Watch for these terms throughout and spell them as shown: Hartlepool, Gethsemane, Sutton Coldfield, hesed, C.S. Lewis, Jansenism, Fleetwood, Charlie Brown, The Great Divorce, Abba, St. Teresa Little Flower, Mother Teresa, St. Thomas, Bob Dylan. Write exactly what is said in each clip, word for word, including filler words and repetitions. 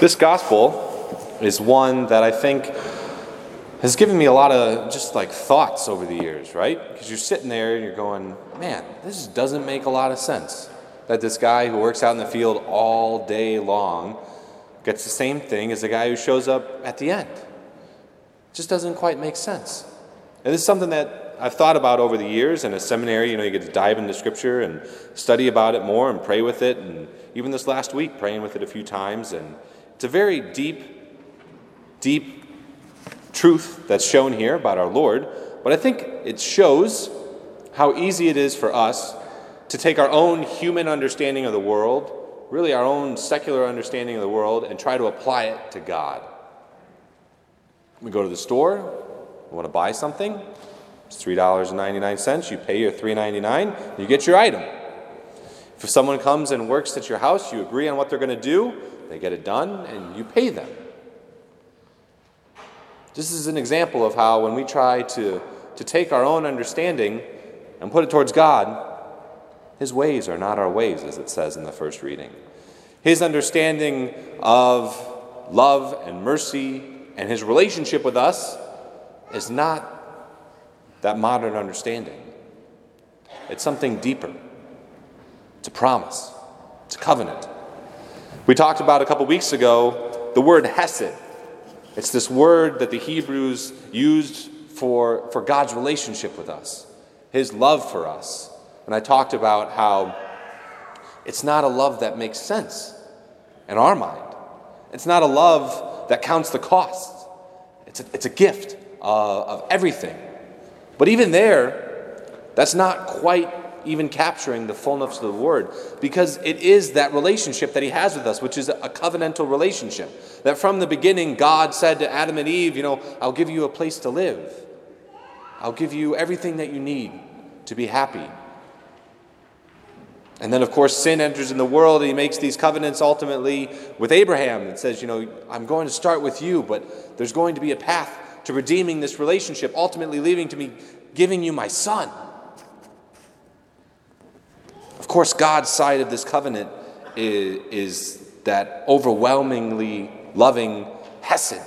This gospel is one that I think has given me a lot of just like thoughts over the years, right? Because you're sitting there and you're going, man, this doesn't make a lot of sense. That this guy who works out in the field all day long gets the same thing as the guy who shows up at the end. It just doesn't quite make sense. And this is something that I've thought about over the years. In a seminary, you know, you get to dive into Scripture and study about it more and pray with it. And even this last week, praying with it a few times. And it's a very deep, deep truth that's shown here about our Lord. But I think it shows how easy it is for us to take our own human understanding of the world, really our own secular understanding of the world, and try to apply it to God. We go to the store, we want to buy something, it's three dollars and ninety-nine cents, you pay your three dollars and ninety-nine cents, you get your item. If someone comes and works at your house, you agree on what they're going to do, they get it done, and you pay them. This is an example of how when we try to, to take our own understanding and put it towards God, His ways are not our ways, as it says in the first reading. His understanding of love and mercy and His relationship with us is not that modern understanding. It's something deeper. It's a promise. It's a covenant. We talked about a couple weeks ago the word hesed. It's this word that the Hebrews used for, for God's relationship with us, His love for us. And I talked about how it's not a love that makes sense in our mind. It's not a love that counts the cost. It's a, it's a gift uh, of everything. But even there, that's not quite even capturing the fullness of the word, because it is that relationship that He has with us, which is a covenantal relationship. That from the beginning, God said to Adam and Eve, you know, I'll give you a place to live. I'll give you everything that you need to be happy. And then, of course, sin enters in the world, and He makes these covenants ultimately with Abraham and says, you know, I'm going to start with you, but there's going to be a path to redeeming this relationship, ultimately leading to me giving you my son. Of course, God's side of this covenant is, is that overwhelmingly loving hesed.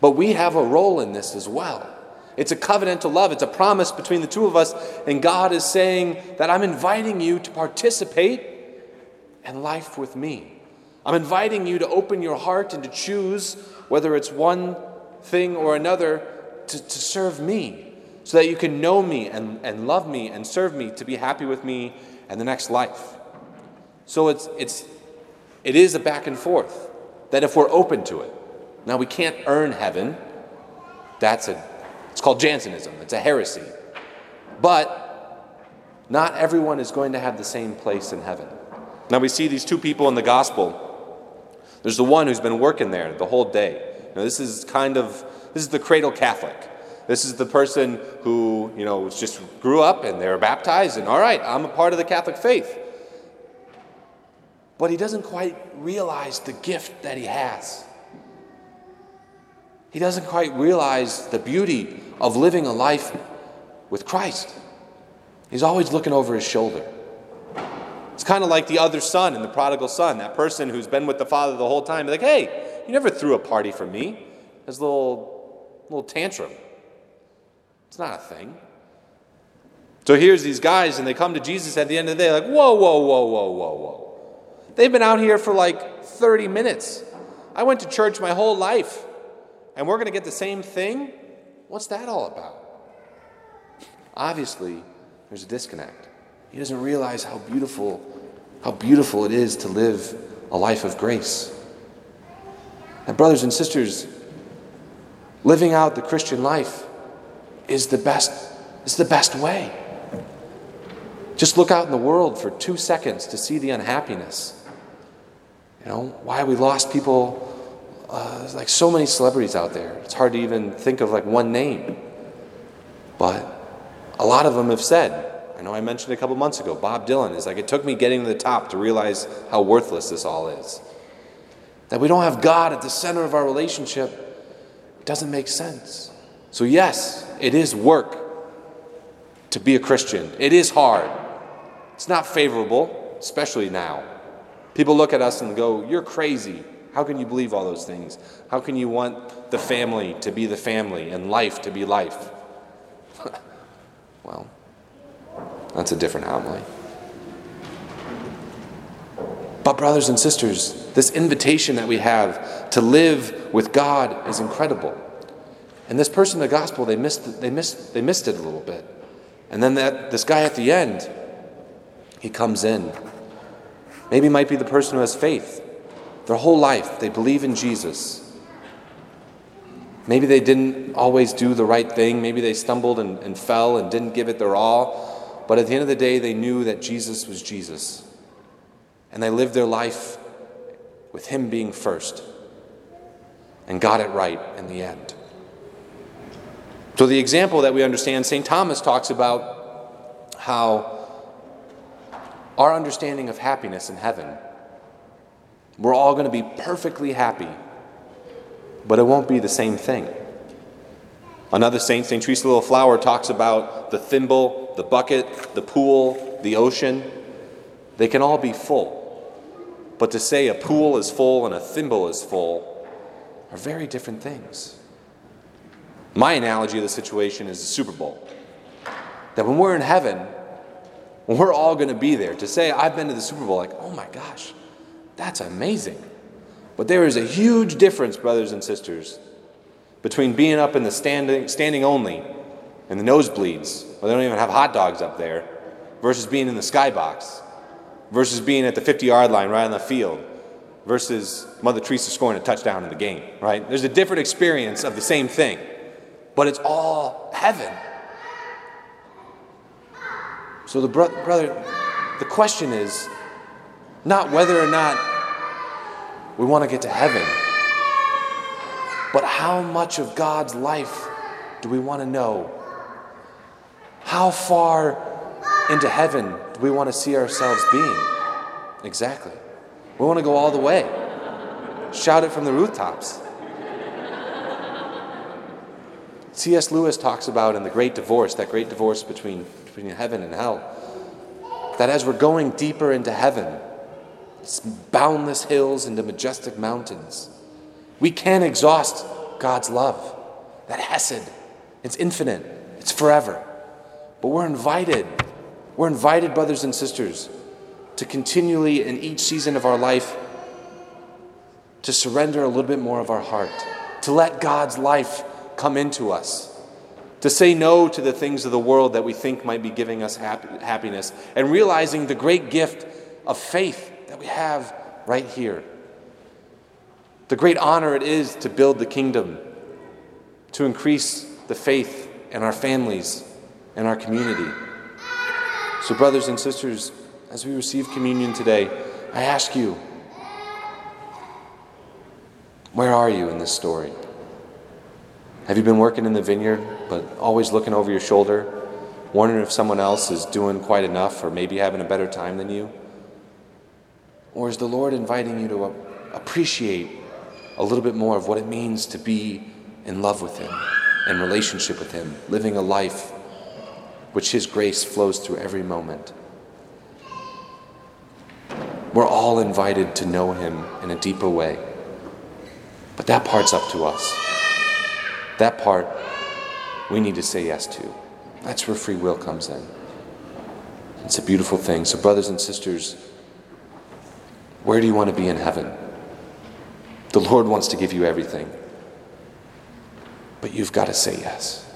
But we have a role in this as well. It's a covenantal love. It's a promise between the two of us. And God is saying that I'm inviting you to participate in life with me. I'm inviting you to open your heart and to choose whether it's one thing or another to, to serve me so that you can know me and, and love me and serve me, to be happy with me in the next life. So it's it's it is a back and forth that if we're open to it. Now, we can't earn heaven. That's a It's called Jansenism. It's a heresy. But not everyone is going to have the same place in heaven. Now, we see these two people in the gospel. There's the one who's been working there the whole day. Now, this is kind of, this is the cradle Catholic. This is the person who, you know, just grew up and they were baptized and, all right, I'm a part of the Catholic faith. But he doesn't quite realize the gift that he has. He doesn't quite realize the beauty of living a life with Christ. He's always looking over his shoulder. It's kind of like the other son and the prodigal son, that person who's been with the father the whole time. Like, hey, you never threw a party for me. His little, little tantrum. It's not a thing. So here's these guys, and they come to Jesus at the end of the day like, whoa, whoa, whoa, whoa, whoa, whoa. They've been out here for like thirty minutes. I went to church my whole life. And we're going to get the same thing? What's that all about? Obviously, there's a disconnect. He doesn't realize how beautiful, how beautiful it is to live a life of grace. And brothers and sisters, living out the Christian life is the best, is the best way. Just look out in the world for two seconds to see the unhappiness. You know, why we lost people. Uh, there's like so many celebrities out there. It's hard to even think of like one name. But a lot of them have said, I know I mentioned a couple months ago, Bob Dylan is like, it took me getting to the top to realize how worthless this all is. That we don't have God at the center of our relationship, it doesn't make sense. So yes, it is work to be a Christian. It is hard. It's not favorable, especially now. People look at us and go, you're crazy. How can you believe all those things? How can you want the family to be the family and life to be life? Well, that's a different homily. But brothers and sisters, this invitation that we have to live with God is incredible. And this person in the gospel, they missed, they missed, they missed it a little bit. And then that this guy at the end, he comes in. Maybe it might be the person who has faith. Their whole life, they believe in Jesus. Maybe they didn't always do the right thing. Maybe they stumbled and, and fell and didn't give it their all. But at the end of the day, they knew that Jesus was Jesus. And they lived their life with him being first. And got it right in the end. So the example that we understand, Saint Thomas talks about how our understanding of happiness in heaven, we're all going to be perfectly happy, but it won't be the same thing. Another saint, Saint Teresa Little Flower, talks about the thimble, the bucket, the pool, the ocean. They can all be full. But to say a pool is full and a thimble is full are very different things. My analogy of the situation is the Super Bowl. That when we're in heaven, we're all going to be there. To say, I've been to the Super Bowl, like, oh my gosh, that's amazing. But there is a huge difference, brothers and sisters, between being up in the standing standing only and the nosebleeds, where they don't even have hot dogs up there, versus being in the skybox, versus being at the fifty-yard line right on the field, versus Mother Teresa scoring a touchdown in the game, right? There's a different experience of the same thing, but it's all heaven. So the bro- brother, the question is not whether or not we want to get to heaven, but how much of God's life do we want to know? How far into heaven do we want to see ourselves being? Exactly. We want to go all the way. Shout it from the rooftops. C S Lewis talks about in The Great Divorce, that great divorce between between heaven and hell, that as we're going deeper into heaven, boundless hills into majestic mountains, we can exhaust God's love, that hesed. It's infinite. It's forever. But we're invited, we're invited, brothers and sisters, to continually in each season of our life to surrender a little bit more of our heart, to let God's life come into us. To say no to the things of the world that we think might be giving us hap- happiness, and realizing the great gift of faith that we have right here. The great honor it is to build the kingdom, to increase the faith in our families and our community. So, brothers and sisters, as we receive communion today, I ask you, where are you in this story? Have you been working in the vineyard, but always looking over your shoulder, wondering if someone else is doing quite enough or maybe having a better time than you? Or is the Lord inviting you to appreciate a little bit more of what it means to be in love with him, in relationship with him, living a life which his grace flows through every moment? We're all invited to know him in a deeper way, but that part's up to us. That part we need to say yes to. That's where free will comes in. It's a beautiful thing. So, brothers and sisters, where do you want to be in heaven? The Lord wants to give you everything. But you've got to say yes.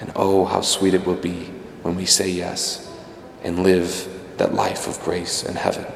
And oh, how sweet it will be when we say yes and live that life of grace in heaven.